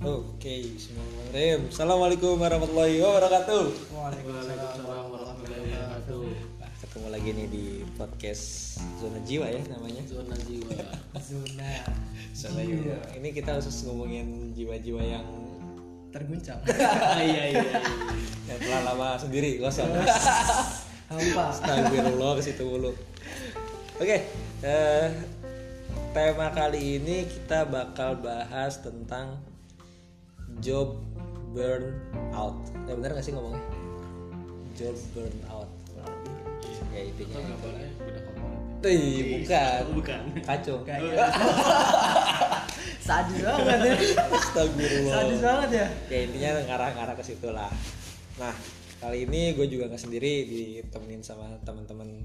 Oke, bismillahirrahmanirrahim. Assalamualaikum warahmatullahi wabarakatuh. Waalaikumsalam warahmatullahi wabarakatuh. Nah, ketemu lagi nih di podcast Zona Jiwa ya namanya. Zona Jiwa. Zona Jiwa. Ini kita khusus ngomongin jiwa-jiwa yang terguncang. Iya. Yang telah lama sendiri kosong. Hampa. Astagfirullah ke situ mulu. Oke, tema kali ini kita bakal bahas tentang job burnout. Ya benar enggak sih ngomongnya? Job burnout. Ya intinya gambarnya beda kompor. Bukan. Kacung. Sadis banget ya. Astagfirullah. Sadis banget ya. Ya intinya ngarah-ngarah ke situ lah. Nah, kali ini gue juga enggak sendiri, ditemenin sama teman-teman.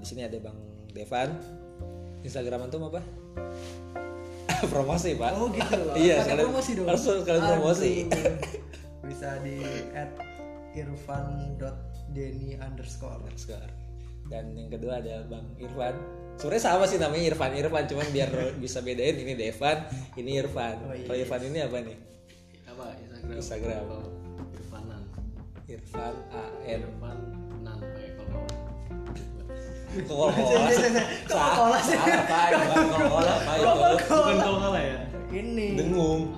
Di sini ada Bang Devan. Instagraman tuh apa? Promosi pak. Oh gitu. Iya, sekalian promosi dong. Harus sekalian promosi. Bisa di @irfan.deni_. Dan yang kedua ada Bang Irfan. Sebenarnya sama sih namanya Irfan, cuman biar bisa bedain ini Devan, ini Irfan. Oh, iya. Kalau Irfan ini apa nih? Apa Instagram? Irvannan. Irfan Irvannan. Kolkola ya. Ini. Dengung.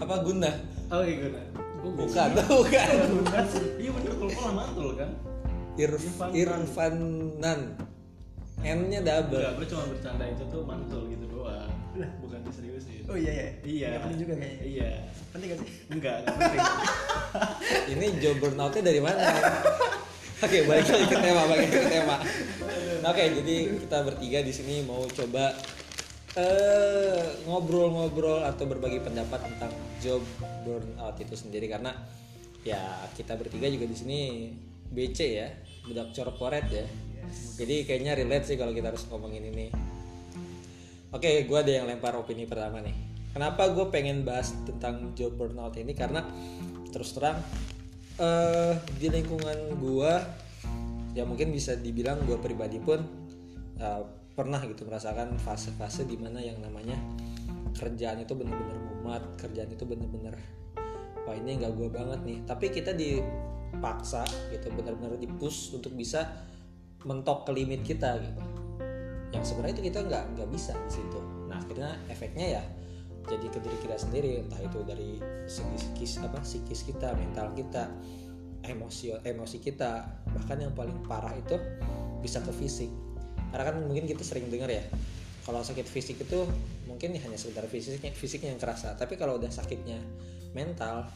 Apa Guna? Oh iya Guna. Bukan. Iya bener Kolkola mantul kan. Irvannan. N-nya double. Enggak, gue cuma bercanda itu tuh mantul gitu doang. Bukan serius gitu. Oh iya ya. Iya. Penting juga kayaknya. Iya. Penting enggak sih? Enggak penting. Ini job burnout-nya dari mana? Oke, balik ke tema. Oke, jadi kita bertiga di sini mau coba ngobrol-ngobrol atau berbagi pendapat tentang job burnout itu sendiri, karena ya kita bertiga juga di sini BC ya, budak corporat ya. Jadi kayaknya relate sih kalau kita harus ngomongin ini. Oke, gue ada yang lempar opini pertama nih. Kenapa gue pengen bahas tentang job burnout ini? Karena terus terang di lingkungan gue, ya mungkin bisa dibilang gue pribadi pun pernah gitu merasakan fase-fase dimana yang namanya kerjaan itu benar-benar mumet, kerjaan itu benar-benar wah ini nggak gue banget nih. Tapi kita dipaksa gitu, benar-benar dipush untuk bisa mentok ke limit kita gitu. Yang sebenarnya itu kita nggak bisa di situ. Nah akhirnya efeknya ya jadi ke diri kita sendiri, entah itu dari segi psikis kita, mental kita, emosi kita, bahkan yang paling parah itu bisa ke fisik. Karena kan mungkin kita sering dengar ya, kalau sakit fisik itu mungkin hanya sekedar fisiknya yang kerasa, tapi kalau udah sakitnya mental,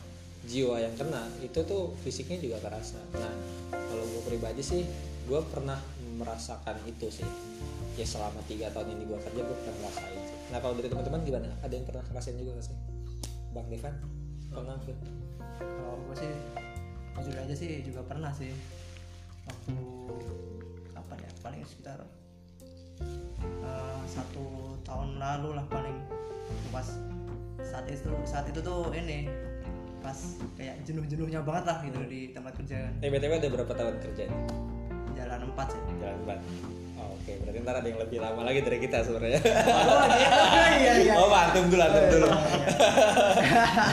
jiwa yang kena, itu tuh fisiknya juga kerasa. Nah, kalau gue pribadi sih, gue pernah merasakan itu sih. Ya selama 3 tahun ini gue kerja, gue pernah ngerasain sih. Nah kalau dari teman-teman gimana? Ada yang pernah ngerasain juga gak sih? Bang Devan? Pernah gak? Kalau gue sih, jujur aja sih juga pernah sih. Waktu kapan ya? Paling sekitar 1 tahun lalu lah paling. Pas saat itu tuh ini pas kayak jenuh-jenuhnya banget lah gitu di tempat kerja. BTW ada berapa tahun kerja ini? Jalan 4 sih. Jalan 4. Oke, berarti ntar ada yang lebih lama lagi dari kita sebenarnya. Iya. Oh, antum dulu.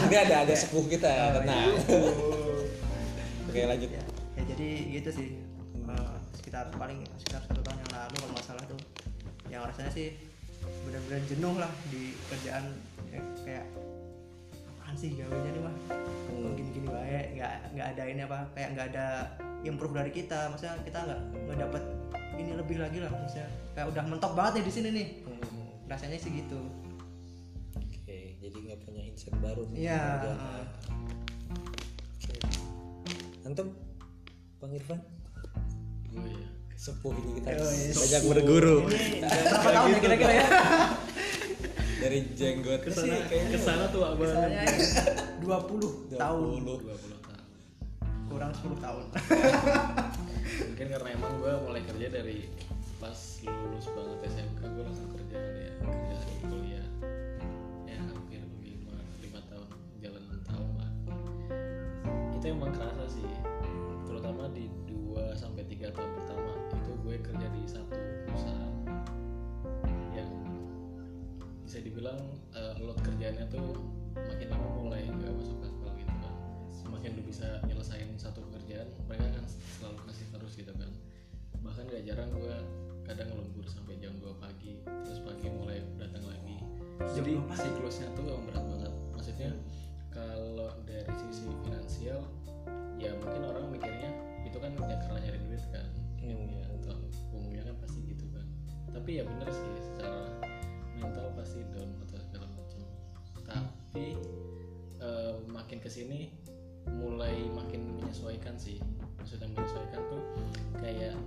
Ini ada sepuh kita, tenang. Oke, lanjut. Ya jadi gitu sih. Sekitar 1 tahun yang lalu kalau nggak salah tuh. Yang rasanya sih benar-benar jenuh lah di kerjaan ya, kayak apaan sih gawainya nih mah. Gini-gini baik, enggak ada ini apa kayak enggak ada improve dari kita. Maksudnya kita enggak dapat ini lebih lagi lah, maksudnya kayak udah mentok banget nih di sini nih. Rasanya sih gitu. Oke, jadi nggak punya insight baru nih. Iya. Oke. Antum, Bang Irfan? Oh iya. Sepuh ini kita banyak berguru. Ini berapa tahun ya kira-kira ya? Dari jenggot kesana tuh abang. Misalnya 20 tahun. Kurang 10 tahun. Mungkin karena emang gue mulai kerja dari pas lulus banget SMK, gue langsung kerja ya, kerja di kuliah ya hampir 5 tahun, jalan 6 tahun lah. Itu emang kerasa sih, terutama di 2-3 tahun pertama itu gue kerja di satu perusahaan yang bisa dibilang load kerjaannya tuh makin lama mulai ke masuk akal gitu kan, semakin lu bisa nyelesain satu pekerjaan, mereka kan selalu kasih terus gitu kan. Bahkan gak jarang gue kadang lembur sampai jam 2 pagi, terus pagi mulai datang lagi. Jadi siklusnya tuh gak berat banget. Maksudnya kalau dari sisi finansial, ya mungkin orang mikirnya itu kan ya karena nyari duit kan, ya atau umumnya kan pasti gitu kan. Tapi ya benar sih, secara mental pasti down atau segala macam. Tapi makin kesini mulai makin menyesuaikan sih. Maksudnya menyesuaikan tuh kayak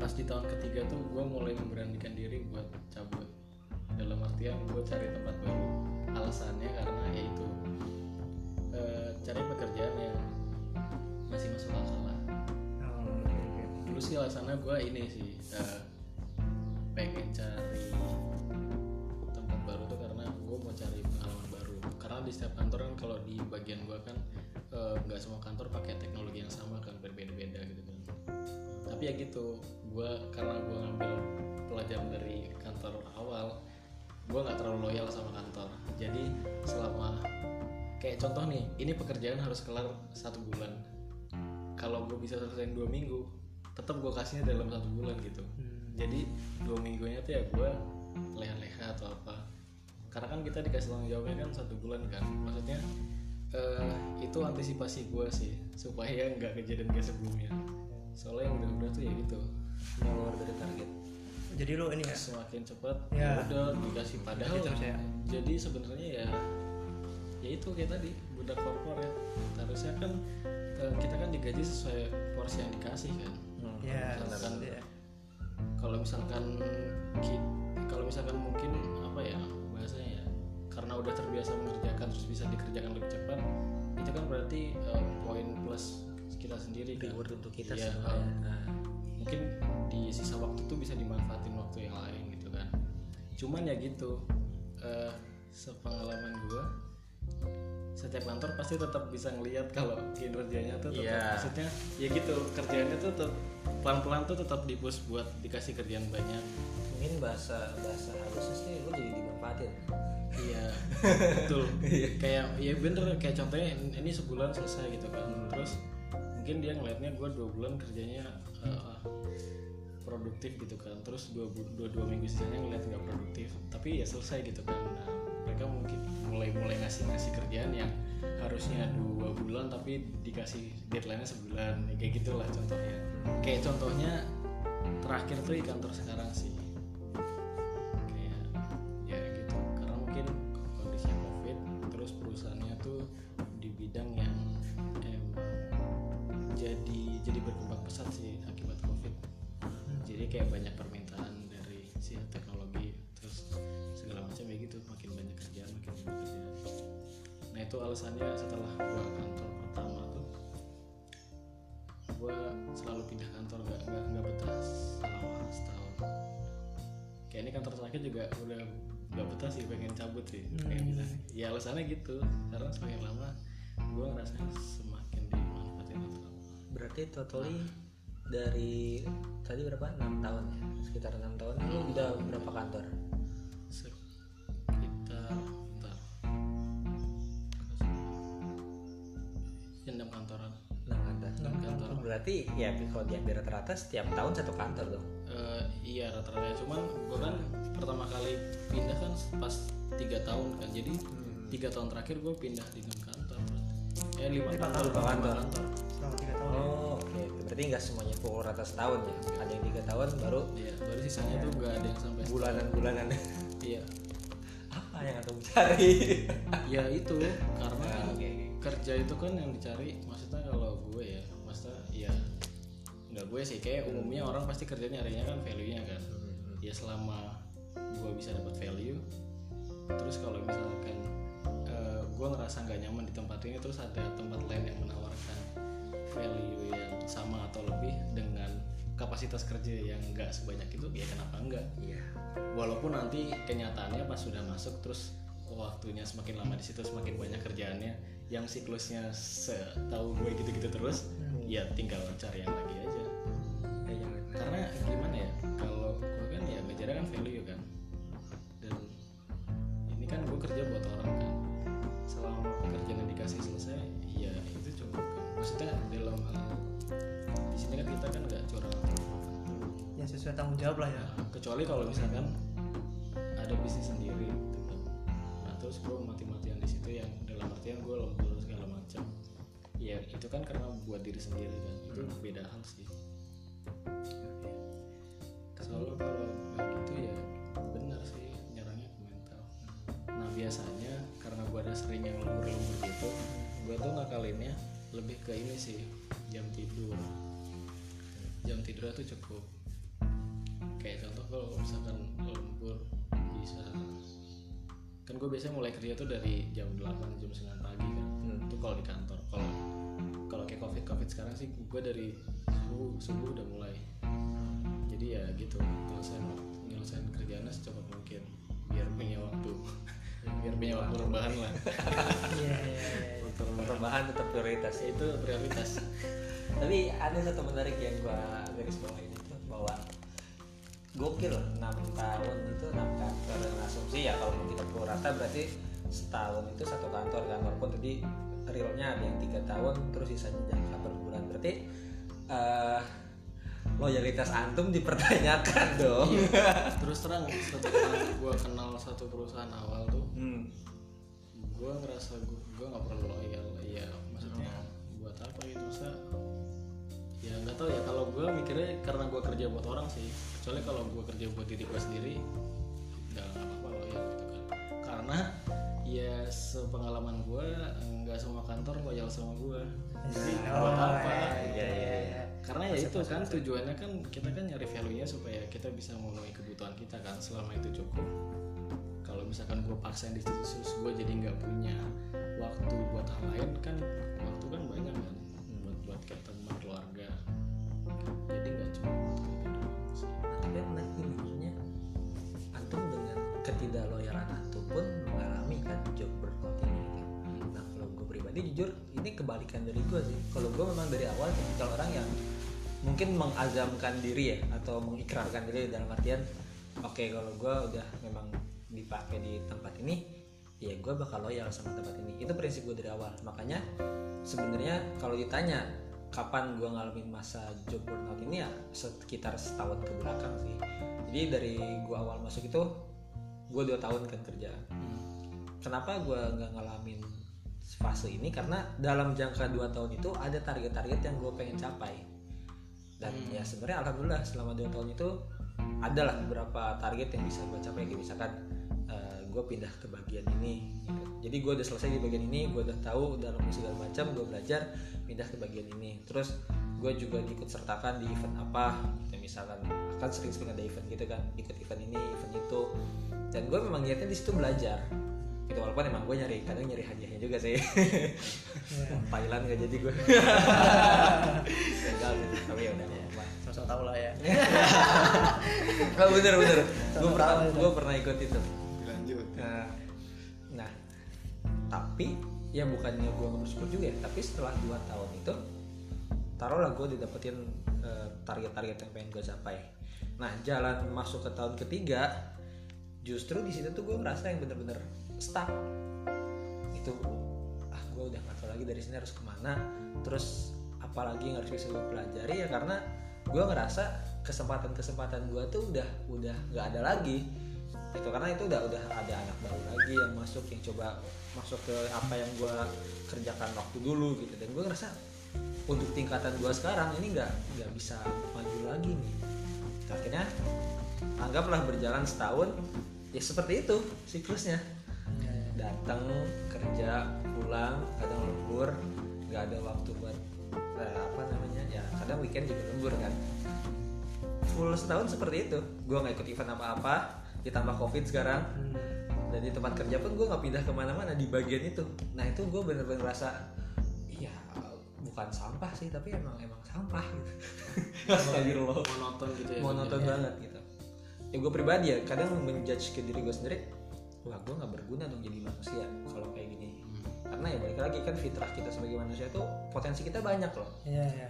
pas di tahun ketiga tuh gue mulai memberanikan diri buat cabut. Dalam artian gue cari tempat baru. Alasannya karena yaitu cari pekerjaan yang masih masuk akal lah. Dulu sih alasannya gue ini sih pengen cari tempat baru tuh karena gue mau cari pengalaman baru. Karena di setiap kantor kan kalau di bagian gue kan nggak semua kantor pakai teknologi yang sama kan, berbeda-beda gitu kan. Tapi ya gitu, gue karena gue ngambil pelajaran dari kantor awal, gue nggak terlalu loyal sama kantor. Jadi selama kayak contoh nih, ini pekerjaan harus kelar 1 bulan. Kalau gue bisa selesaiin 2 minggu, tetap gue kasihnya dalam 1 bulan gitu. Jadi 2 minggunya tuh ya gue leha-leha atau apa. Karena kan kita dikasih tanggung jawabnya kan 1 bulan kan. Maksudnya itu antisipasi gue sih supaya nggak kejadian kayak sebelumnya. Soalnya yang udah-udah tuh ya gitu, keluar dari target. Jadi lo ini ya semakin cepat ya udah dikasih padahal gitu, ya. Jadi sebenarnya ya itu kayak tadi budak korporat ya. Harusnya kan kita kan digaji sesuai porsi yang dikasih kan. Ya, kalau misalkan mungkin apa ya bahasanya ya, karena udah terbiasa mengerjakan terus bisa dikerjakan lebih cepat, itu kan berarti poin plus kita sendiri kan? Reward untuk kita ya, sebenarnya. Mungkin di sisa waktu tuh bisa dimanfaatin waktu yang lain gitu kan. Cuman ya gitu, sepengalaman gue, setiap kantor pasti tetap bisa ngelihat kalau kinerjanya tuh tetap, maksudnya ya gitu, kerjaannya tuh tetap pelan-pelan tuh tetap dipus buat dikasih kerjaan banyak. Mungkin bahasa halusnya sih lo jadi dimanfaatin. Iya, betul. Kayak ya bener, kayak contohnya ini sebulan selesai gitu kan. Terus mungkin dia ngelihatnya gue 2 bulan kerjanya produktif gitu kan. Terus 2 minggu sisanya ngelihat gak produktif, tapi ya selesai gitu kan. Nah, mereka mungkin mulai ngasih kerjaan yang harusnya 2 bulan tapi dikasih deadline-nya sebulan. Kayak gitulah contohnya. Kayak contohnya terakhir tuh di kantor sekarang sih. Kayak ya gitu. Karena mungkin kondisi COVID, terus perusahaannya tuh di bidang yang jadi berkembang pesat sih akibat COVID. Jadi kayak banyak permintaan dari si teknologi terus segala macam ya gitu, makin banyak kerjaan. Nah itu alasannya setelah gua kantor pertama tuh gua selalu pindah kantor, nggak betah selama setahun. Kayak ini kantor terakhir juga udah nggak betah sih, pengen cabut sih. Kayak bilang ya alasannya gitu, karena semakin lama gua ngerasa semakin dimanfaatin kantor. Berarti totally dari tadi berapa? 6 tahun ya? Sekitar 6 tahun lu udah berapa kantor? Sekitar bentar 6 kantoran. 6 kantor. Berarti ya kalau diambil rata-rata setiap tahun satu kantor dong? Iya rata-rata, cuman gue kan pertama kali pindah kan pas 3 tahun kan. Jadi 3 tahun terakhir gue pindah di 6 kantor. 5 kantor. Selama 3 tahun. Oh, oke. Berarti nggak semuanya full rata setahun ya? Ada yang 3 tahun baru sisanya tuh nggak ada yang sampai bulanan. Iya. Apa yang aku cari? Ya itu karena kerja itu kan yang dicari. Maksudnya kalau gue ya, maksudnya ya nggak gue sih, kayak umumnya orang pasti kerjanya nyarinya kan value-nya kan. Ya selama gue bisa dapat value, terus kalau misalkan gue ngerasa nggak nyaman di tempat ini, terus ada tempat lain yang menawarkan value yang sama atau lebih dengan kapasitas kerja yang nggak sebanyak itu, ya kenapa enggak? Walaupun nanti kenyataannya pas sudah masuk terus waktunya semakin lama di situ semakin banyak kerjaannya yang siklusnya setahu gue gitu-gitu terus, ya tinggal cari yang lagi aja. Karena gimana ya, kalau gue kan ya ngejar kan value kan, dan ini kan gue kerja buat orang kan. tanggung jawab lah ya. Kecuali kalau misalkan ada bisnis sendiri gitu. Nah terus gue mati-matian di situ, yang dalam artian gue lompat segala macam. Ya itu kan karena buat diri sendiri kan. Itu beda hal sih. Soalnya kalau begitu ya benar sih nyerangnya ke mental. Nah biasanya karena gue ada sering yang lembur-lembur gitu, gue tuh ngakalinnya lebih ke ini sih, jam tidur. Jam tidurnya tuh cukup. Kayak contoh kalau misalkan lembur bisa, kan gue biasanya mulai kerja tuh dari jam 8 jam 9 pagi kan. Itu kalau di kantor. Kalau kayak covid sekarang sih gue dari subuh udah mulai. Jadi ya gitu, nyelesain kerjaannya secepat mungkin biar punya waktu rebahan lah. Rebahan tetap prioritas, itu prioritas. Tapi ada satu menarik yang gue garis bawahin itu, bahwa gokil 6 tahun itu 6 kantor, dan asumsi ya kalau kita pukul rata berarti setahun itu satu kantor, walaupun tadi realnya ada yang 3 tahun terus sisanya jangka per bulan, berarti loyalitas antum dipertanyakan dong. Iya. Terus terang setelah gue kenal satu perusahaan awal tuh, gue ngerasa gue nggak perlu loyal. Iya, maksudnya buat apa gitu sih? Ya nggak tahu ya, kalau gue mikirnya karena gue kerja buat orang sih. Kecuali kalau gue kerja buat diri gue sendiri, nggak apa-apa loyal gitu kan. Karena ya sepengalaman gue nggak semua kantor loyal sama gue. Jadi buat apa? Iya. Karena ya itu kan tujuannya kan kita kan nyari value-nya supaya kita bisa memenuhi kebutuhan kita kan, selama itu cukup. Kalau misalkan gue paksain di situ terus gue jadi nggak punya waktu buat hal lain kan, waktu kan banyak kan buat ketemu keluarga, jadi nggak cuma buat keluarga. Tapi menarik nih, maksudnya antum dengan ketidakloyalan antum pun mengalami kan job berkontinui kan. Nah kalau gue pribadi jujur ini kebalikan dari gue sih. Kalau gue memang dari awal tipikal orang yang mungkin mengazamkan diri ya, atau mengikrarkan diri dalam artian oke, kalau gue udah memang dipakai di tempat ini ya gue bakal loyal sama tempat ini. Itu prinsip gue dari awal. Makanya sebenarnya kalau ditanya kapan gue ngalamin masa job burnout ini, ya sekitar setahun ke belakang sih. Jadi dari gue awal masuk itu gue 2 tahun kan kerja. Kenapa gue gak ngalamin fase ini, karena dalam jangka 2 tahun itu ada target-target yang gue pengen capai. Dan ya sebenarnya alhamdulillah selama 2 tahun itu adalah beberapa target yang bisa gue capai. Kayak misalkan gue pindah ke bagian ini gitu. Jadi gue udah selesai di bagian ini, gue udah tahu dalam segala macam, gue belajar pindah ke bagian ini. Terus gue juga ikut sertakan di event apa gitu. Misalkan akan sering-sering ada event gitu kan, ikut event ini, event itu. Dan gue memang niatnya di situ belajar gitu, walaupun emang gue kadang nyari hadiahnya juga sih. Thailand gak jadi gue. Gagal gitu, tapi yaudah sama-sama tau lah ya. Oh, bener gue pernah ikut itu. Dilanjut. Nah tapi ya bukannya gue gak bersyukur juga ya, tapi setelah 2 tahun itu taruhlah gue didapetin target-target yang pengen gue capai. Nah jalan masuk ke tahun ketiga, justru di situ tuh gue merasa yang bener-bener stuck itu. Gue udah nggak tahu lagi dari sini harus kemana, terus apalagi yang harus bisa gue pelajari ya, karena gue ngerasa kesempatan gue tuh udah nggak ada lagi itu. Karena itu udah ada anak baru lagi yang masuk, yang coba masuk ke apa yang gue kerjakan waktu dulu gitu. Dan gue ngerasa untuk tingkatan gue sekarang ini nggak bisa maju lagi nih. Akhirnya anggaplah berjalan setahun ya seperti itu siklusnya. Datang kerja, pulang, kadang lembur, nggak ada waktu buat kadang weekend juga lembur kan. Full setahun seperti itu. Gue nggak ikut event apa-apa, ditambah covid sekarang. Dan di tempat kerja pun gue nggak pindah kemana-mana di bagian itu. Nah itu gue bener-bener rasa iya bukan sampah sih, tapi emang sampah gitu. Astagfirullah. Monoton gitu ya. Monoton banget gitu. Ya gue pribadi ya kadang menjudge ke diri gue sendiri, wah gue gak berguna dong jadi manusia kalau kayak gini. Karena ya balik lagi kan fitrah kita sebagai manusia tuh potensi kita banyak loh.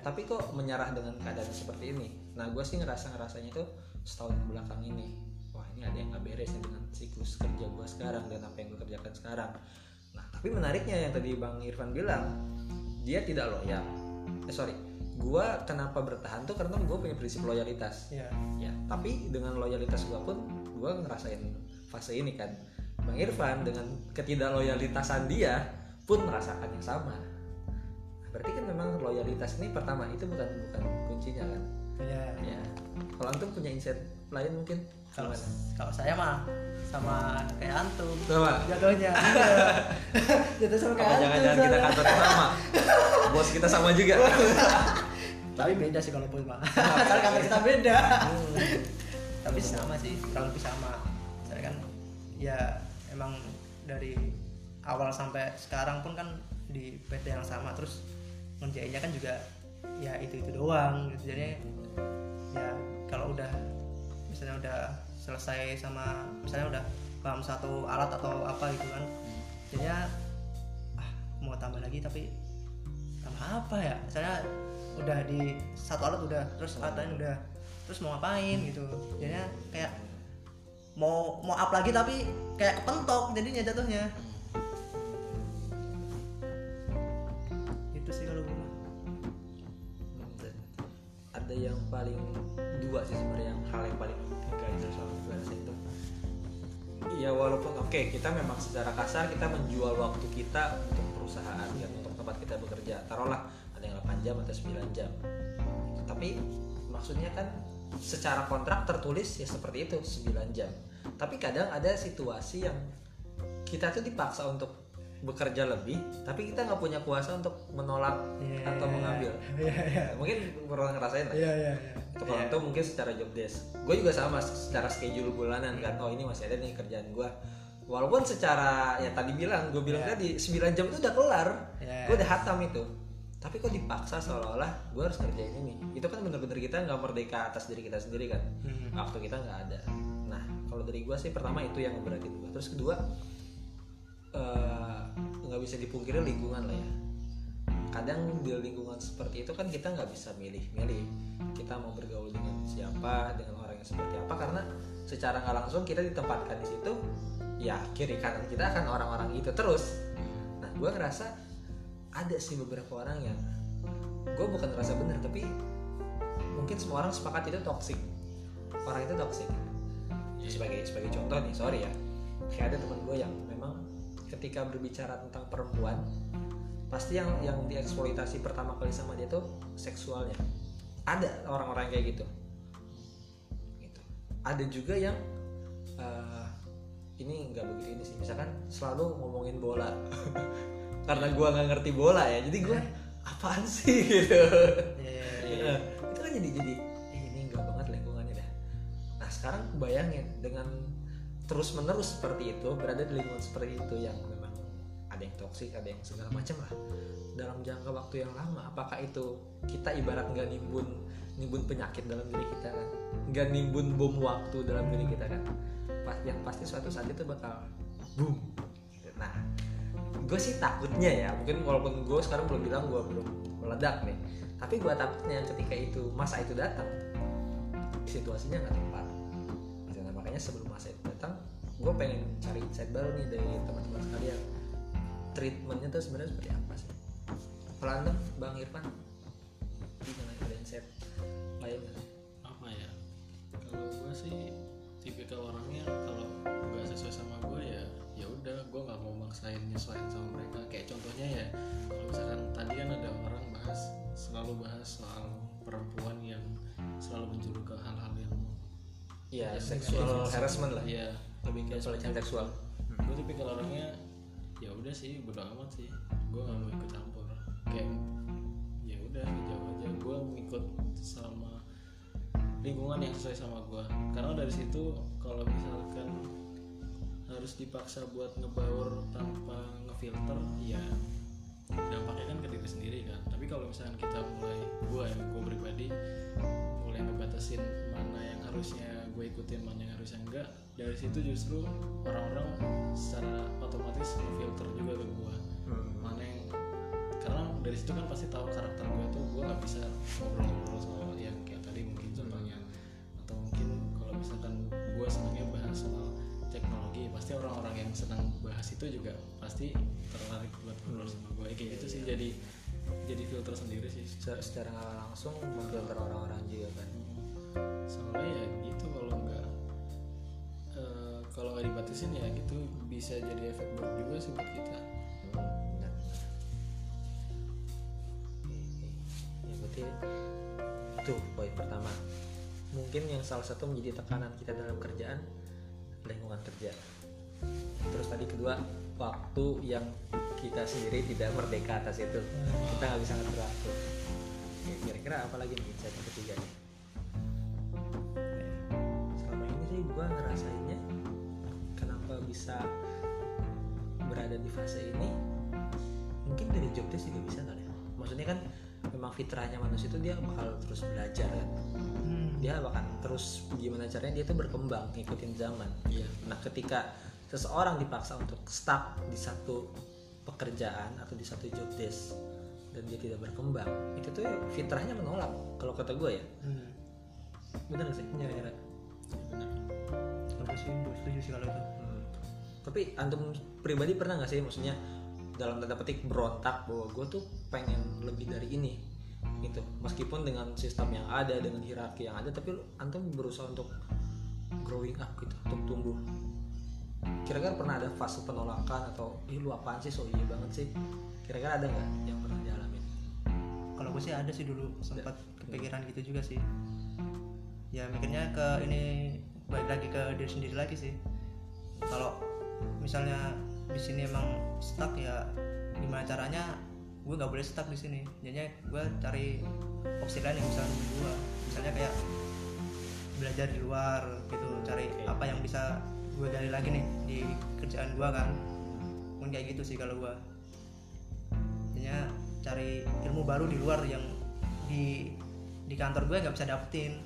Tapi kok menyerah dengan keadaan seperti ini. Nah gue sih ngerasanya tuh setahun belakang ini, wah ini ada yang gak beres dengan siklus kerja gue sekarang dan apa yang gue kerjakan sekarang. Nah tapi menariknya yang tadi Bang Irfan bilang, dia tidak loyal gue kenapa bertahan tuh karena gue punya prinsip loyalitas. Yeah. Ya, tapi dengan loyalitas gue pun gue ngerasain fase ini kan. Bang Irfan dengan ketidakloyalitasan dia pun merasakan yang sama. Berarti kan memang loyalitas ini pertama itu bukan kuncinya kan. Yeah. Ya. Kalau antum punya insight lain mungkin? Kalau saya mah sama kayak antum. Jatuhnya. Jatuh sama kayak antum. Jangan-jangan kita kantor sama. Bos kita sama juga. Tapi beda sih kalau bos mah. Karena kantor kita beda. Tapi sama sih, kurang lebih sama. Saya kan ya emang dari awal sampai sekarang pun kan di PT yang sama, terus ngerjainnya kan juga ya itu doang gitu. Jadi ya kalau udah misalnya udah selesai sama misalnya udah paham satu alat atau apa gitu kan, jadinya mau tambah lagi tapi tambah apa ya, misalnya udah di satu alat udah, terus alat lain udah, terus mau ngapain gitu, jadinya kayak mau up lagi tapi kayak kepentok jadinya jatuhnya. Itu sih kalau gue. Ada yang paling dua sih sebenarnya, hal yang paling tiga itu soal berasa itu. Iya, walaupun oke, kita memang secara kasar kita menjual waktu kita untuk perusahaan kan, untuk tempat kita bekerja. Taruhlah ada yang 8 jam atau 9 jam. Tapi maksudnya kan secara kontrak tertulis ya seperti itu 9 jam. Tapi kadang ada situasi yang kita tuh dipaksa untuk bekerja lebih, tapi kita nggak punya kuasa untuk menolak atau mengambil. Mungkin pernah ngerasain lah. Itu kalau itu mungkin secara job desk. Gue juga sama secara schedule bulanan kan. Oh ini masih ada nih kerjaan gue. Walaupun secara ya tadi gue bilang tadi 9 jam itu udah kelar, gue udah hatam itu. Tapi kok dipaksa seolah-olah gue harus ngerjain ini. Itu kan bener-bener kita nggak merdeka atas diri kita sendiri kan. Waktu kita nggak ada. Nah kalau dari gue sih pertama itu yang ngeberatin gue. Terus kedua nggak bisa dipungkiri lingkungan lah ya. Kadang di lingkungan seperti itu kan kita nggak bisa milih-milih kita mau bergaul dengan siapa, dengan orang yang seperti apa, karena secara nggak langsung kita ditempatkan di situ ya, kiri kanan kita akan orang-orang itu terus. Nah gue ngerasa ada sih beberapa orang yang gue bukan ngerasa benar, tapi mungkin semua orang sepakat itu toksik, orang itu toksik. Sebagai contoh nih, sorry ya, kayak ada teman gue yang memang ketika berbicara tentang perempuan pasti yang dieksploitasi pertama kali sama dia tuh seksualnya. Ada orang-orang kayak gitu. Ada juga yang ini nggak begitu ini sih, misalkan selalu ngomongin bola karena gue nggak ngerti bola ya, jadi gue apaan sih gitu. Itu kan jadi ini nggak banget lingkungannya dah. Nah sekarang bayangin dengan terus menerus seperti itu, berada di lingkungan seperti itu yang memang ada yang toksik, ada yang segala macam lah, dalam jangka waktu yang lama, apakah itu kita ibarat nggak nimbun penyakit dalam diri kita kan, nggak nimbun bom waktu dalam diri kita kan, yang pasti suatu saat itu bakal boom. Nah gue sih takutnya ya, mungkin walaupun gue sekarang belum bilang gue belum meledak nih, tapi gue takutnya ketika itu masa itu datang situasinya nggak tepat. Makanya sebelum masa itu datang, gue pengen cari insight baru nih dari teman-teman sekalian. Treatmentnya tuh sebenarnya seperti apa sih? Kalau anda, Bang Irfan, gimana ada insight lain nggak? Apa ya? Kalau gue sih tipikal orangnya kalau nggak sesuai sama gue ya udah, gue nggak mau maksain nyesuaiin sama mereka. Kayak contohnya ya, kalau misalkan tadi kan ada orang selalu bahas soal perempuan yang selalu menjuru ke hal-hal yang ya seksual harassment lah ya, lebih kayak pelecehan seksual. Gue tipikal orangnya ya udah sih, bodo amat sih, gue nggak mau ikut campur, kayak ya udah jauh aja. Gue ngikut sama lingkungan yang sesuai sama gue, karena dari situ kalau misalkan harus dipaksa buat ngebaur tanpa ngefilter ya dampaknya kan ke diri sendiri kan. Tapi kalau misalkan kita mulai gue pribadi mulai ngebatasin mana yang harusnya gue ikutin, mana yang harusnya enggak, dari situ justru orang-orang secara otomatis filter juga ke gue, mana yang, karena dari situ kan pasti tahu karakter gue tuh, gue nggak bisa ngobrol soal yang kayak tadi mungkin contohnya, atau mungkin kalau misalkan gue senangnya bahas soal teknologi, pasti orang-orang yang senang bahas itu juga pasti tertarik buat ngobrol sama gue kayak gitu sih. Jadi jadi filter sendiri sih secara nggak langsung memfilter orang-orang juga kan. Soalnya ya gitu, kalau nggak dibatasin ya gitu bisa jadi efek buruk juga sih buat kita. Ya berarti tuh poin pertama, mungkin yang salah satu menjadi tekanan kita dalam kerjaan lingkungan kerja. Terus tadi kedua, waktu yang kita sendiri tidak merdeka atas itu, kita nggak bisa ngatur waktu. Kira-kira apa lagi nih insight yang ketiga nih? Selama ini sih gue ngerasainnya, kenapa bisa berada di fase ini? Mungkin dari job desk juga bisa kali. Maksudnya kan memang fitrahnya manusia itu dia bakal terus belajar kan. Dia bahkan terus gimana caranya dia tuh berkembang, ngikutin zaman. Nah ketika seseorang dipaksa untuk stuck di satu pekerjaan atau di satu job desk dan dia tidak berkembang, itu tuh fitrahnya menolak kalau kata gue ya. Bener gak sih? Kira-kira bener. Terus setuju sih kalau itu. Tapi antum pribadi pernah gak sih maksudnya dalam tanda petik berontak bahwa gue tuh pengen lebih dari ini gitu, meskipun dengan sistem yang ada, dengan hierarki yang ada, tapi antum berusaha untuk growing up gitu, untuk tumbuh. Kira-kira pernah ada fase penolakan atau lu apaan sih, so iya banget sih, kira-kira ada nggak yang pernah dialamin? Kalau gue sih ada sih, dulu sempat kepikiran gitu juga sih ya, mikirnya ke ini, balik lagi ke diri sendiri lagi sih. Kalau misalnya di sini emang stuck ya gimana caranya gue nggak boleh stuck di sini, jadinya gue cari opsi lain yang bisa nunggu gue, misalnya kayak belajar di luar gitu, cari apa yang bisa gue gali lagi nih di kerjaan gue kan, mungkin kayak gitu sih kalau gue, jadinya cari ilmu baru di luar yang di kantor gue nggak bisa dapetin.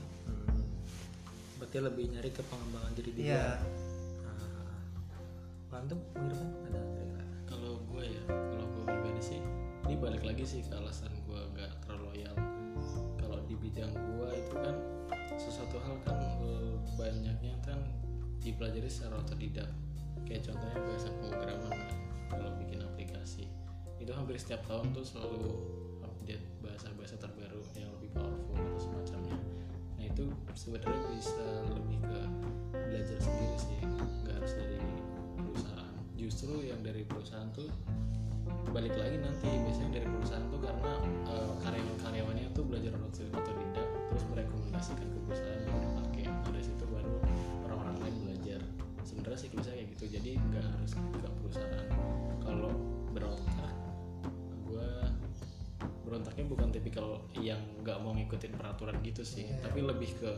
Berarti lebih nyari ke pengembangan diri dia. Iya. Lantum, Irfan, ada cerita? Kalau gue ya, kalau gue pribadi sih, ini balik lagi sih ke alasan gue gak terlalu loyal. Kalau di bidang gue itu kan sesuatu hal kan banyaknya kan dipelajari secara otodidak. Kayak contohnya bahasa pemrograman kan, kalau bikin aplikasi itu hampir setiap tahun tuh selalu update bahasa-bahasa terbaru yang lebih powerful atau semacamnya. Nah itu sebenarnya bisa lebih ke belajar sendiri sih, gak harus dari perusahaan. Justru yang dari perusahaan tuh balik lagi nanti biasanya dari perusahaan tuh karena karyawan-karyawannya tuh belajar otodidak terus merekomendasikan ke perusahaan baru dipakai, dari situ baru orang-orang lain belajar. Sebenarnya siklusnya kayak gitu, jadi nggak harus ke perusahaan. Kalau berontak, gue berontaknya bukan tipikal yang nggak mau ngikutin peraturan gitu sih, tapi lebih ke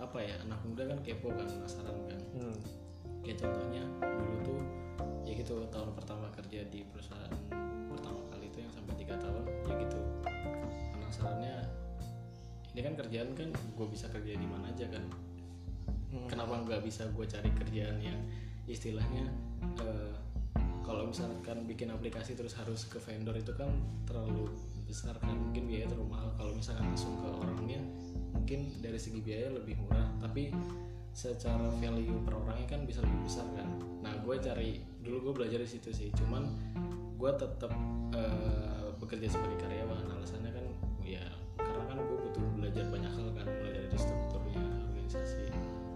apa ya, anak muda kan kepo kan, penasaran kan. Kayak contohnya dulu tuh ya gitu, tahun pertama kerja di perusahaan pertama kali itu yang sampai 3 tahun ya gitu, penasarannya ini kan kerjaan kan gue bisa kerja di mana aja kan, kenapa nggak bisa gue cari kerjaan yang istilahnya kalau misalkan bikin aplikasi terus harus ke vendor itu kan terlalu besar kan, mungkin biaya terlalu mahal. Kalau misalkan langsung ke orangnya mungkin dari segi biaya lebih murah, tapi secara value per orangnya kan bisa lebih besar kan. Nah gue cari dulu, gue belajar di situ sih, cuman gue tetap bekerja sebagai karyawan. Alasannya kan ya karena kan gue butuh belajar banyak hal kan, mulai dari strukturnya organisasi,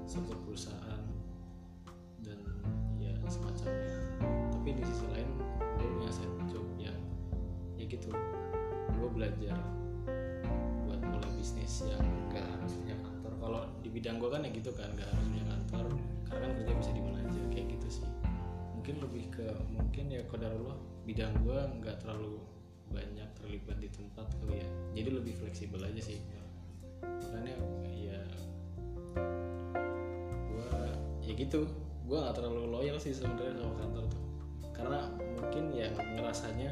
struktur perusahaan dan ya semacamnya. Tapi di sisi lain gue punya side job yang ya gitu, gue belajar buat mulai bisnis yang gak harus punya kantor. Kalau di bidang gue kan ya gitu kan, gak harus punya kantor karena kan kerja bisa di mana aja, kayak gitu sih. Mungkin lebih ke mungkin ya qadarullah bidang gue nggak terlalu banyak terlibat di tempat kali ya, jadi lebih fleksibel aja sih. Karena ya gue ya gitu, gue nggak terlalu loyal sih sebenarnya sama kantor tuh, karena mungkin ya ngerasanya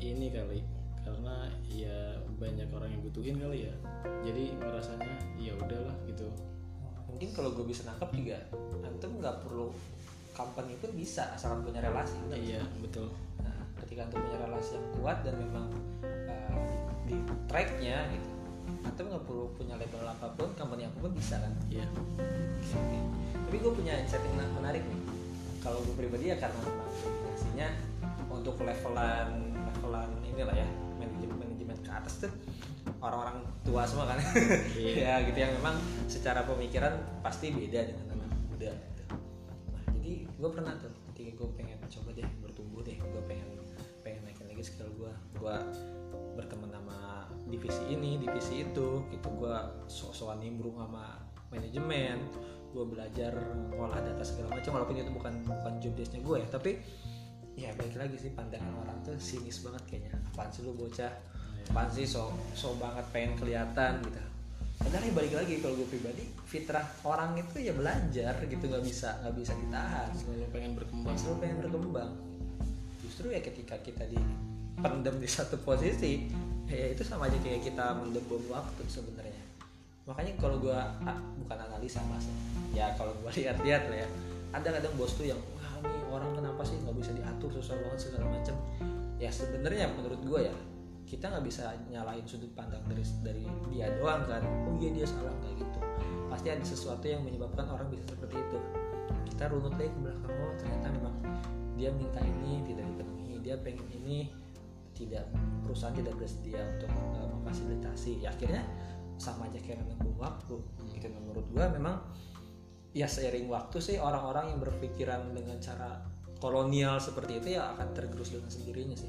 ini kali, karena ya banyak orang yang butuhin kali ya, jadi ngerasanya ya udahlah gitu. Mungkin kalau gue bisa nangkap juga, antum nggak perlu company pun bisa asalkan punya relasi. Iya betul. Nah, ketika antum punya relasi yang kuat dan memang di tracknya gitu, antum nggak perlu punya label apapun, company apapun bisa kan. Iya. Okay. Tapi gue punya insight yang menarik nih. Kalau gue pribadi ya karena kombinasinya untuk levelan ini lah ya, manajemen ke atas tuh orang-orang tua semua kan. Ya gitu, yang memang secara pemikiran pasti beda dengan anak muda. Nah, jadi gue pernah tuh ketika gue pengen coba deh bertumbuh deh, gue pengen naikin lagi skill gue berteman sama divisi ini, divisi itu gitu, gue sok-sokan nimbrung sama manajemen, gue belajar ngolah data segala macam, walaupun itu bukan job desk-nya gue ya, tapi ya balik lagi sih pandangan orang tuh sinis banget kayaknya, apaan sih lu bocah, apaan sih so banget pengen kelihatan gitu. Padahal ya balik lagi, kalau gue pribadi fitrah orang itu ya belajar gitu, nggak bisa ditahan, selalu pengen berkembang. Justru ya ketika kita dipendam di satu posisi, ya itu sama aja kayak kita mendebur waktu sebenarnya. Makanya kalau gue bukan analisa mas ya, kalau gue lihat-lihat lah ya, ada kadang bos tuh yang wah nih orang kenapa sih nggak bisa diatur, susah banget segala macam. Ya sebenarnya menurut gue ya kita nggak bisa nyalahin sudut pandang dari dia doang kan. Oh iya dia salah kayak gitu, pasti ada sesuatu yang menyebabkan orang bisa seperti itu. Kita runut lagi ke belakang, oh ternyata memang dia minta ini tidak dipenuhi, dia pengen ini tidak, perusahaan tidak bersedia untuk memfasilitasi. Ya akhirnya sama aja kayak menunggu waktu gitu. Menurut gue memang ya seiring waktu sih orang-orang yang berpikiran dengan cara kolonial seperti itu ya akan tergerus dengan sendirinya sih,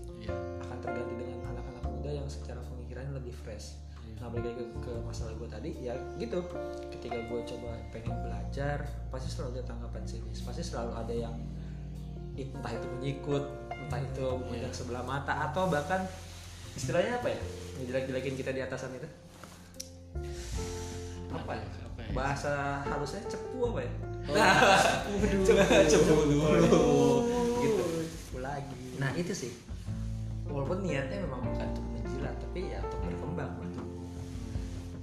akan terganti dengan anak-anak muda yang secara pemikiran lebih fresh. Nah balik lagi ke masalah gue tadi ya gitu, ketika gue coba pengen belajar pasti selalu ada tanggapan sinis, pasti selalu ada yang entah itu menyikut, entah itu memandang sebelah mata, atau bahkan istilahnya apa ya, ngejelek-jelekin kita di atasan itu. Apa ya? Bahasa halusnya cepu apa ya? Oh, nah, cepu gitu. Lagi. Nah, itu sih. Walaupun niatnya memang bukan untuk menjilat, tapi ya untuk berkembang gitu.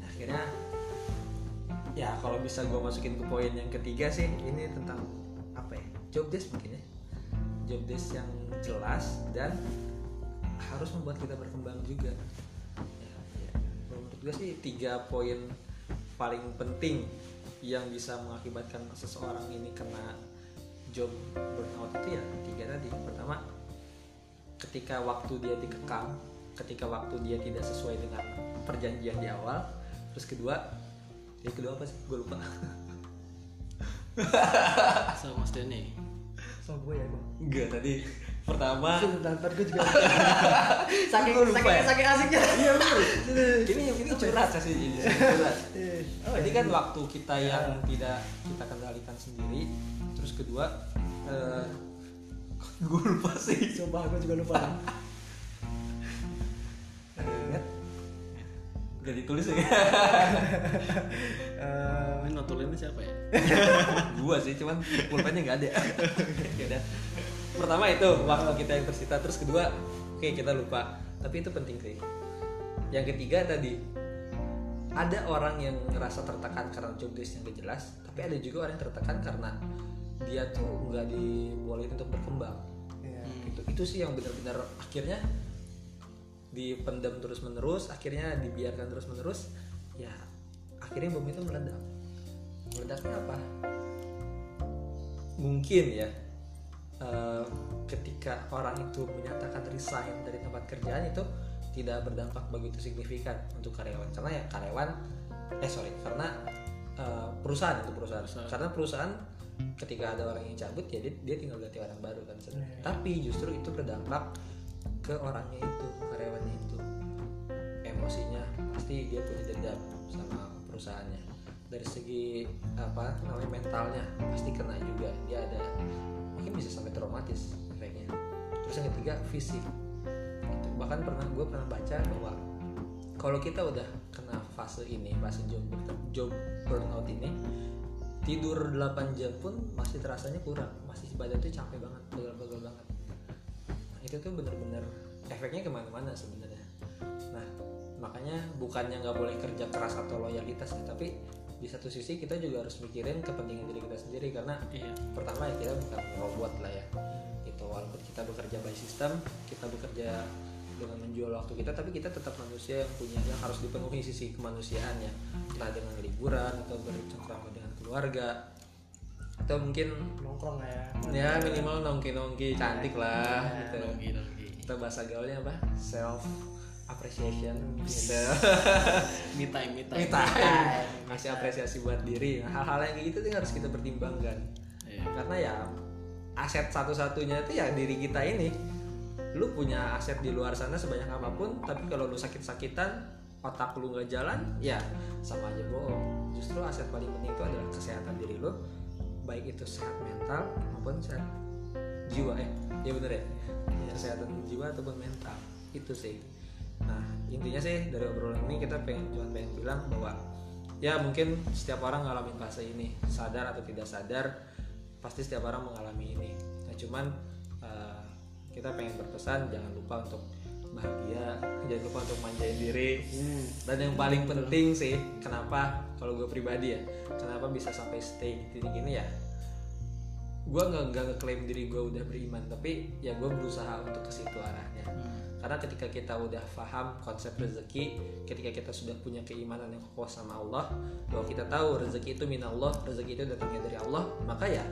Akhirnya ya kalau bisa gue masukin ke poin yang ketiga sih, ini tentang apa ya? Job desk mungkin ya. Job desk yang jelas dan harus membuat kita berkembang juga. Ya. Menurut gue sih 3 poin paling penting yang bisa mengakibatkan seseorang ini kena job burnout itu ya 3 tadi. Pertama, ketika waktu dia dikekang, ketika waktu dia tidak sesuai dengan perjanjian di awal. Terus kedua apa sih? Gue lupa. Sama Mas Deni. Sama gue ya bang? Enggak, tadi pertama ntar gue juga saking asiknya. Iya bener, ini curhat sih, ini curhat. Jadi kan waktu kita yang tidak kita kendalikan sendiri. Terus kedua gue lupa sih, coba gue juga lupa. Ingat udah ditulis ya. Ini notulennya siapa ya? Gue sih, cuman pulpennya nggak ada. Yaudah, pertama itu waktu kita yang tersita, terus kedua oke, kita lupa, tapi itu penting sih. Yang ketiga tadi, ada orang yang ngerasa tertekan karena job desk yang gak jelas, tapi ada juga orang yang tertekan karena dia tuh nggak dibolehin untuk berkembang. Itu sih yang benar-benar akhirnya dipendam terus-menerus, akhirnya dibiarkan terus-menerus, ya akhirnya bom itu meledaknya apa? Mungkin ya ketika orang itu menyatakan resign dari tempat kerjaan, itu tidak berdampak begitu signifikan untuk karyawan, karena ya perusahaan. Karena perusahaan ketika ada orang yang cabut ya dia tinggal ganti orang baru kan. Tapi justru itu berdampak ke orangnya itu, karyawannya itu, emosinya pasti dia punya dendam sama perusahaannya. Dari segi apa namanya mentalnya pasti kena juga, dia ada mungkin bisa sampai traumatis efeknya. Terus yang ketiga fisik gitu. Bahkan gue pernah baca bahwa kalau kita udah kena fase job burnout ini, tidur 8 jam pun masih terasanya kurang, masih badan tuh capek banget, pegal-pegal banget. Nah, itu tuh bener-bener efeknya kemana-mana sebenarnya. Nah makanya bukannya nggak boleh kerja keras atau loyalitas, tapi di satu sisi kita juga harus mikirin kepentingan diri kita sendiri, karena pertama ya kita bukan robot lah ya. Itu walaupun kita bekerja by system, kita bekerja dengan menjual waktu kita, tapi kita tetap manusia yang harus dipenuhi sisi kemanusiaannya, entah dengan liburan atau bercengkrama dengan keluarga atau mungkin nongkrong lah ya minimal nongki-nongki cantik lah gitu. Atau bahasa gaulnya apa? self appreciation gitu. me time kasih apresiasi buat diri. Hal-hal yang kayak gitu tuh harus kita pertimbangkan, karena ya aset satu-satunya itu ya diri kita ini. Lu punya aset di luar sana sebanyak apapun, tapi kalau lu sakit-sakitan, otak lu nggak jalan, ya sama aja bohong. Justru aset paling penting itu adalah kesehatan diri lu, baik itu sehat mental maupun sehat jiwa. Ya bener ya, kesehatan jiwa ataupun mental itu sih. Nah intinya sih dari obrolan ini kita pengen bilang bahwa ya mungkin setiap orang ngalamin fase ini, sadar atau tidak sadar pasti setiap orang mengalami ini. Nah cuman kita pengen berpesan, jangan lupa untuk bahagia, jangan lupa untuk manjain diri. Dan yang paling penting sih, kenapa kalau gue pribadi ya, kenapa bisa sampai stay di titik ini ya, gue nggak ngeklaim diri gue udah beriman, tapi ya gue berusaha untuk ke situ arahnya. Karena ketika kita udah paham konsep rezeki, ketika kita sudah punya keimanan yang kokoh sama Allah, bahwa kita tahu rezeki itu minallah, rezeki itu datangnya dari Allah, maka ya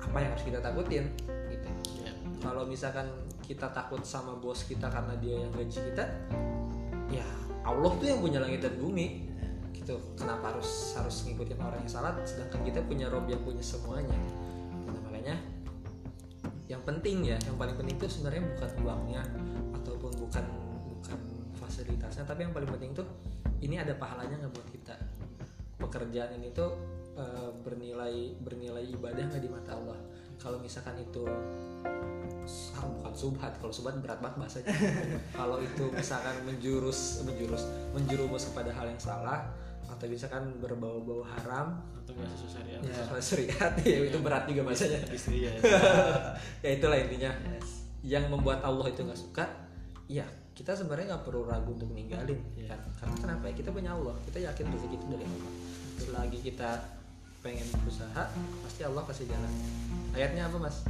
apa yang harus kita takutin? Kalau misalkan kita takut sama bos kita karena dia yang gaji kita, ya Allah tuh yang punya langit dan bumi gitu. Kenapa harus ngikutin orang yang salah, sedangkan kita punya Rob yang punya semuanya. Nah, makanya yang penting ya, yang paling penting itu sebenarnya bukan uangnya ataupun bukan fasilitasnya, tapi yang paling penting tuh ini ada pahalanya nggak buat kita. Pekerjaan ini tuh bernilai ibadah nggak di mata Allah. Kalau misalkan itu bukan subhat, kalau subhat berat banget bahasanya. Kalau itu misalkan menjurumus kepada hal yang salah, atau misalkan berbau-bau haram atau nggak sesuai syariat, itu berat juga bahasanya. Ya itulah intinya, yang membuat Allah itu nggak suka, ya kita sebenarnya nggak perlu ragu untuk ninggalin kan? Karena kenapa ya, kita punya Allah, kita yakin rezeki itu dari Allah. Selagi kita pengen berusaha, pasti Allah kasih jalan. Ayatnya apa mas?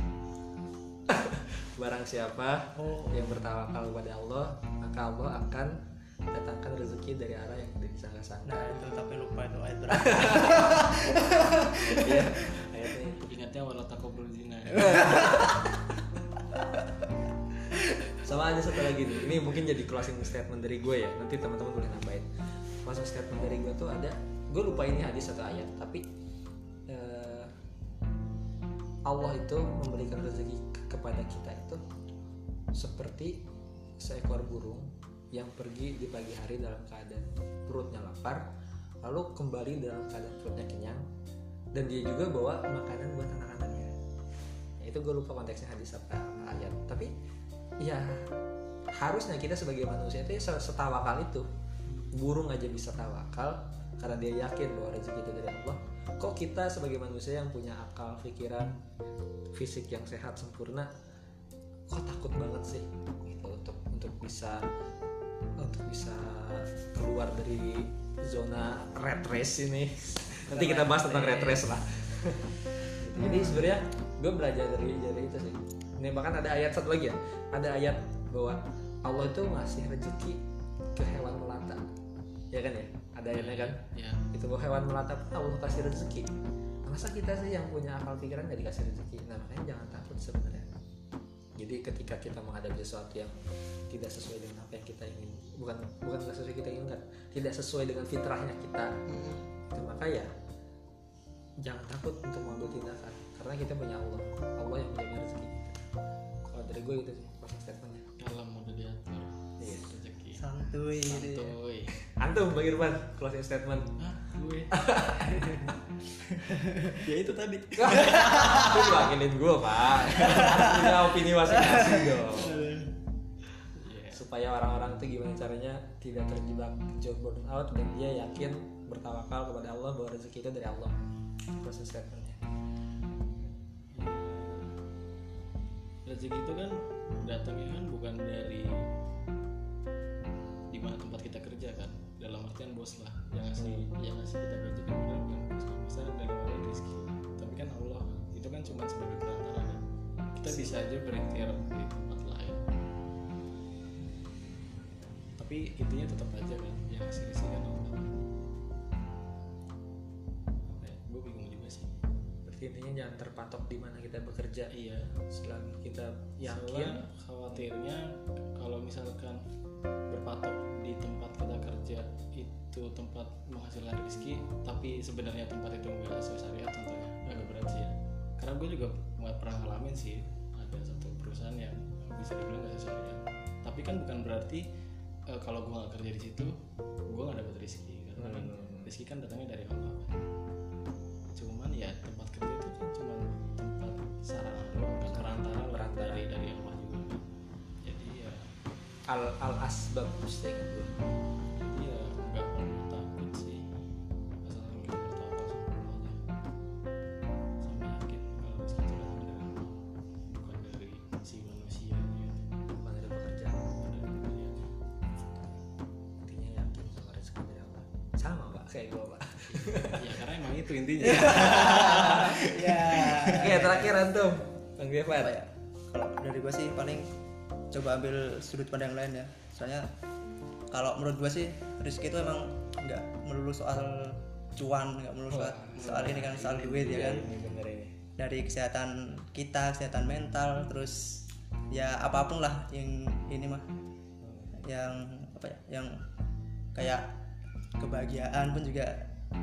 Barang siapa yang bertawakal kepada Allah, maka Allah akan datangkan rezeki dari arah yang tidak disangka-sangka. Nah itu, tapi lupa itu ayat berapa. Iya, ayatnya ingatnya wala taqabul zina. Sama aja satu lagi nih. Ini mungkin jadi closing statement dari gue ya. Nanti teman-teman boleh nambahin. Closing statement dari gue tuh ada, gue lupa ini hadis atau ayat, tapi Allah itu memberikan rezeki kepada kita itu seperti seekor burung yang pergi di pagi hari dalam keadaan perutnya lapar, lalu kembali dalam keadaan perutnya kenyang, dan dia juga bawa makanan buat anak-anaknya. Ya, itu gue lupa konteksnya hadis apa ayat, tapi ya harusnya kita sebagai manusia itu setawakal itu. Burung aja bisa tawakal karena dia yakin bahwa rezeki itu dari Allah. Kok kita sebagai manusia yang punya akal, pikiran, fisik yang sehat sempurna, kok takut banget sih gitu, untuk bisa keluar dari zona rat race ini. Nanti kita bahas tentang rat race lah. Jadi sebenarnya gue belajar dari itu sih. Ini bahkan ada ayat satu lagi ya, ada ayat bahwa Allah itu ngasih rezeki ke hewan melata, ya kan ya? Ada ayatnya kan? Ya. Itu bahwa hewan melata pun Allah kasih rezeki. Masa kita sih yang punya akal pikiran gak dikasih rezeki? Nah makanya jangan takut sebenarnya. Jadi ketika kita menghadapi sesuatu yang tidak sesuai dengan apa yang kita ingin, bukan gak sesuai kita inginkan, tidak sesuai dengan fitrahnya kita, itu maka ya jangan takut untuk mengambil tindakan, karena kita punya Allah. Allah yang punya rezeki kita. Kalau dari gue gitu sih proses statementnya. Kalau mau diatur rezeki santuy. Antum Bang Irfan, closing statement. Gue. Ya itu tadi. Lu wakilin gue, Pak. Punya opini masing-masing dong. Supaya orang-orang itu gimana caranya tidak terjebak job burnout dan dia yakin bertawakal kepada Allah bahwa rezeki itu dari Allah. Closing statementnya. Rezeki itu kan datangnya kan bukan dari di mana tempat kita kerja kan, dalam artian bos lah yang ngasih kita gaji kan, benar kan masa dari mana rezeki, tapi kan Allah itu kan cuma sebagai perantara kan. Kita bisa aja berikhtiar di tempat lain, tapi intinya tetap aja kan yang ngasih rezeki kan Allah. Gue bingung juga sih. Berarti intinya jangan terpatok di mana kita bekerja. Iya, selagi kita yakin. Soalnya khawatirnya kalau misalkan berpatok di tempat kita kerja itu tempat menghasilkan rezeki, tapi sebenarnya tempat itu nggak hasil syariat, tentunya agak berat sih ya. Karena gue juga nggak pernah ngalamin sih ada satu perusahaan yang bisa dibilang nggak hasil syariat. Tapi kan bukan berarti kalau gue nggak kerja di situ gue nggak dapat rezeki, karena rezeki kan datangnya dari Allah. Cuman ya tempat kerja itu kan cuma tempat sarana, bukan perantara dari Allah juga. Jadi ya al asbab mustahil gitu. Iya, nggak perlu takut sih, asal kita bertawakal semuanya sama yakin kalau rezeki itu datang dari Allah, bukan dari si manusia gitu, bukan dari pekerjaan, bukan dari pekerjaannya. Intinya yakin kalau rezeki dari Allah. Sama pak, kayak gue pak. Ya karena emang itu intinya. Ya. Oke, terakhir antum Bang Devan. Kalau dari gue sih paling coba ambil sudut pandang lain ya. Soalnya kalau menurut gue sih rezeki itu emang nggak melulu soal cuan, nggak melulu soal ini kan, soal duit ya kan. Dari kesehatan kita, kesehatan mental, terus ya apapun lah yang ini mah, yang apa ya, yang kayak kebahagiaan pun juga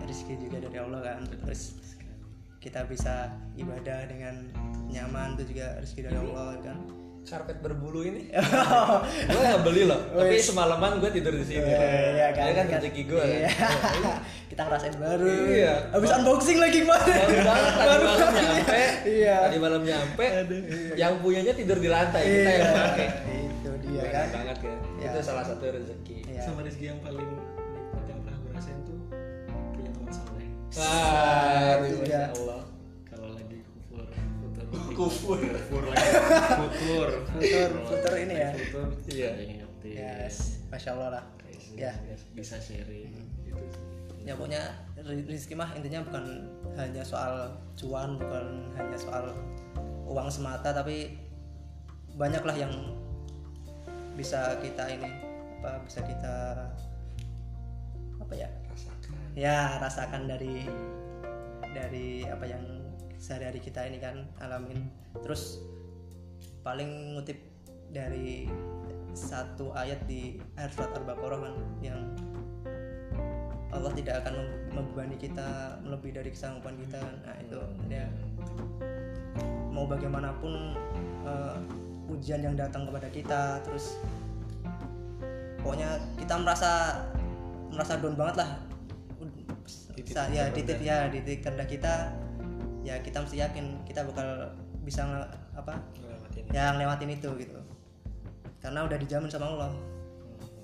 rezeki juga dari Allah kan. Terus kita bisa ibadah dengan nyaman itu juga rezeki dari Allah kan. Karpet berbulu ini gue nggak beli loh, tapi semalaman gue tidur di sini. Iya kan rezeki gue. Kita ngerasain baru. Iya. Abis unboxing lagi kemarin. Baru nyampe. Iya. Tadi malam nyampe. Yang punyanya tidur di lantai, kita yang pakai. Itu dia kan. Banget kan. Itu salah satu rezeki. Sama rezeki yang paling Masya Allah. Kalau lagi kufur ini ya. Iya. Yes, Masya Allah lah. Ya. Bisa sharing. Ya pokoknya rezeki mah intinya bukan hanya soal cuan, bukan hanya soal uang semata, tapi banyaklah yang bisa kita ini, apa bisa kita apa ya? Ya rasakan dari apa yang sehari-hari kita ini kan alamin. Terus paling ngutip dari satu ayat di surat Al-Baqarah kan, yang Allah tidak akan membebani kita melebihi dari kesanggupan kita. Nah itu ya, mau bagaimanapun ujian yang datang kepada kita, terus pokoknya kita merasa down banget lah. Ya di titik terendah kita, ya kita mesti yakin kita bakal bisa ngelewatin itu gitu, karena udah dijamin sama Allah.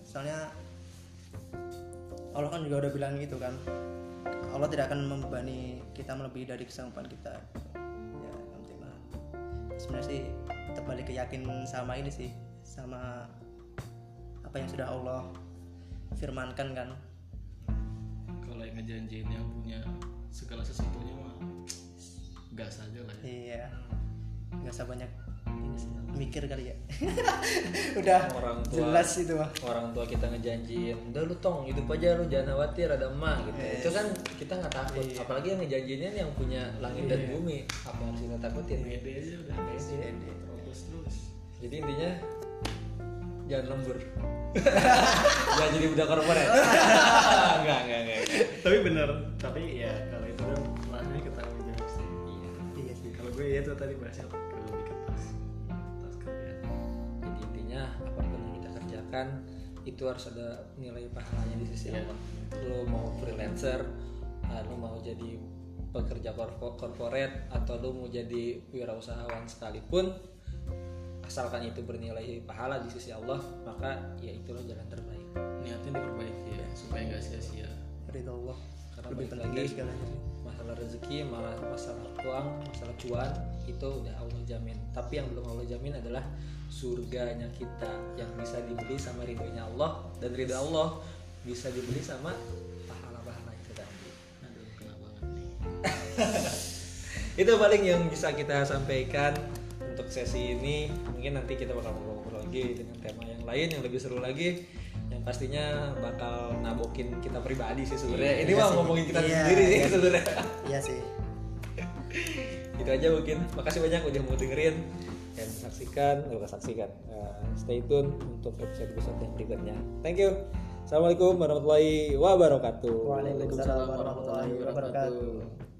Soalnya Allah kan juga udah bilang gitu kan, Allah tidak akan membebani kita melebihi dari kesanggupan kita. Ya alhamdulillah. Sebenarnya sih terbalik ke yakin sama ini sih, sama apa yang sudah Allah firmankan kan. Kalau yang ngejanjiin yang punya segala sesuatunya mah gas aja lah ya. Iya, nggak usah banyak mikir kali ya. Udah orang tua, jelas itu mah orang tua kita ngejanjiin udah lu tong hidup aja, lu jangan khawatir ada emak gitu. Itu kan kita nggak takut. Apalagi yang ngejanjiinnya yang punya langit dan bumi, apa harus kita takutin? Pede aja udah, pede terus. Jadi intinya jangan lembur. Gak jadi budak korporat. Enggak. Tapi bener. Tapi ya kalau itu kan rasanya ketanggung jawab sih. Iya sih. Kalau gue ya tuh tadi bahasnya lebih ke tas kerja. Jadi intinya apapun yang kita kerjakan itu harus ada nilai pahalanya di sisi Allah. Lo mau freelancer, lo mau jadi pekerja korporat, atau lo mau jadi wirausahawan sekalipun, asalkan itu bernilai pahala di sisi Allah, maka ya itulah jalan terbaik. Niatnya diperbaiki ya, supaya nggak sia-sia. Ridha Allah. Karena lebih penting masalah rezeki, malah masalah uang, masalah cuan itu udah Allah jamin. Tapi yang belum Allah jamin adalah surganya kita, yang bisa dibeli sama ridhonya Allah, dan ridha Allah bisa dibeli sama pahala-pahala itu tadi. Aduh, kena banget nih. Itu paling yang bisa kita sampaikan untuk sesi ini. Mungkin nanti kita bakal ngobrol lagi dengan tema yang lain yang lebih seru lagi, yang pastinya bakal nabokin kita pribadi sih sebenarnya. Ini mah ngomongin kita sendiri sih sebenarnya. Iya sih. Gitu aja mungkin. Makasih banyak udah mau dengerin dan saksikan. Stay tune untuk episode yang berikutnya. Thank you. Assalamualaikum warahmatullahi wabarakatuh. Waalaikumsalam warahmatullahi wabarakatuh.